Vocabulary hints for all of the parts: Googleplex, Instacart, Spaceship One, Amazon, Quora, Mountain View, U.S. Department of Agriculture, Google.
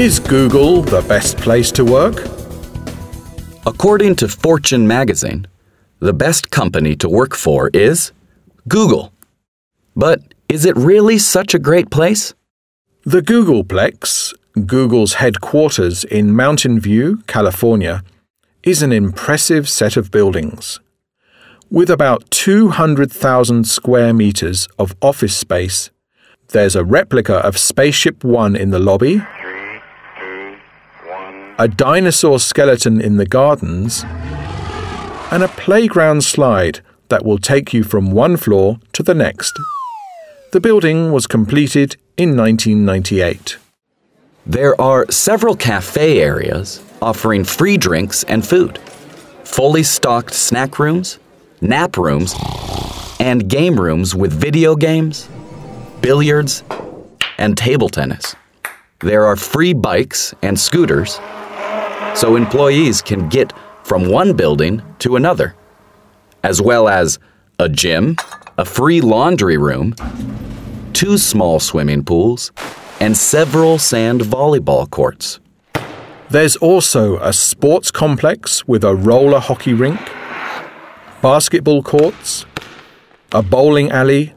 Is Google the best place to work? According to Fortune magazine, the best company to work for is Google. But is it really such a great place? The Googleplex, Google's headquarters in Mountain View, California, is an impressive set of buildings. With about 200,000 square meters of office space, there's a replica of Spaceship One in the lobby, a dinosaur skeleton in the gardens, and a playground slide that will take you from one floor to the next. The building was completed in 1998. There are several cafe areas offering free drinks and food, fully stocked snack rooms, nap rooms, and game rooms with video games, billiards, and table tennis. There are free bikes and scooters, so employees can get from one building to another, as well as a gym, a free laundry room, 2 small swimming pools, and several sand volleyball courts. There's also a sports complex with a roller hockey rink, basketball courts, a bowling alley,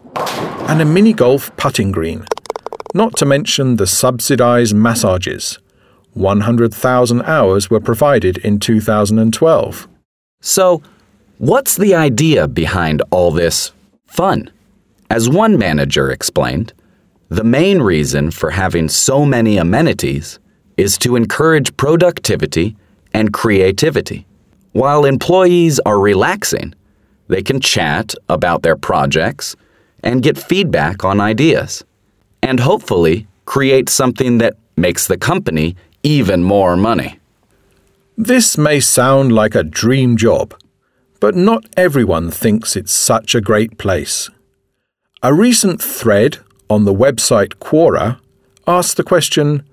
and a mini-golf putting green, not to mention the subsidized massages. 100,000 hours were provided in 2012. So, what's the idea behind all this fun? As one manager explained, the main reason for having so many amenities is to encourage productivity and creativity. While employees are relaxing, they can chat about their projects and get feedback on ideas, and hopefully create something that makes the company even more money. This may sound like a dream job, but not everyone thinks it's such a great place. A recent thread on the website Quora asked the question,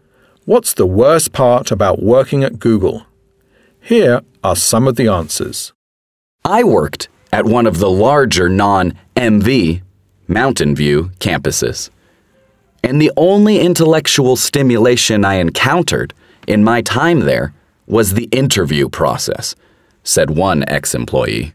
"What's the worst part about working at Google?" Here are some of the answers. I worked at one of the larger non-MV Mountain View campuses, and the only intellectual stimulation I encountered in my time there was the interview process, said one ex-employee.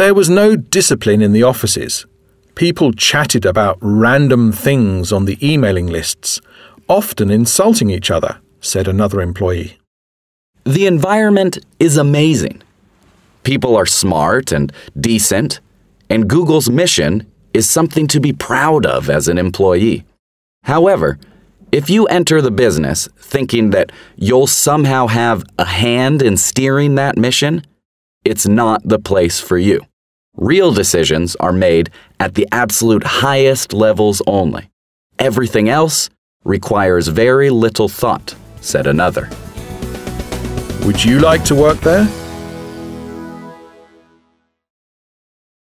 There was no discipline in the offices. People chatted about random things on the emailing lists, often insulting each other, said another employee. The environment is amazing. People are smart and decent, and Google's mission is something to be proud of as an employee. However, if you enter the business thinking that you'll somehow have a hand in steering that mission, it's not the place for you. Real decisions are made at the absolute highest levels only. Everything else requires very little thought, said another. Would you like to work there?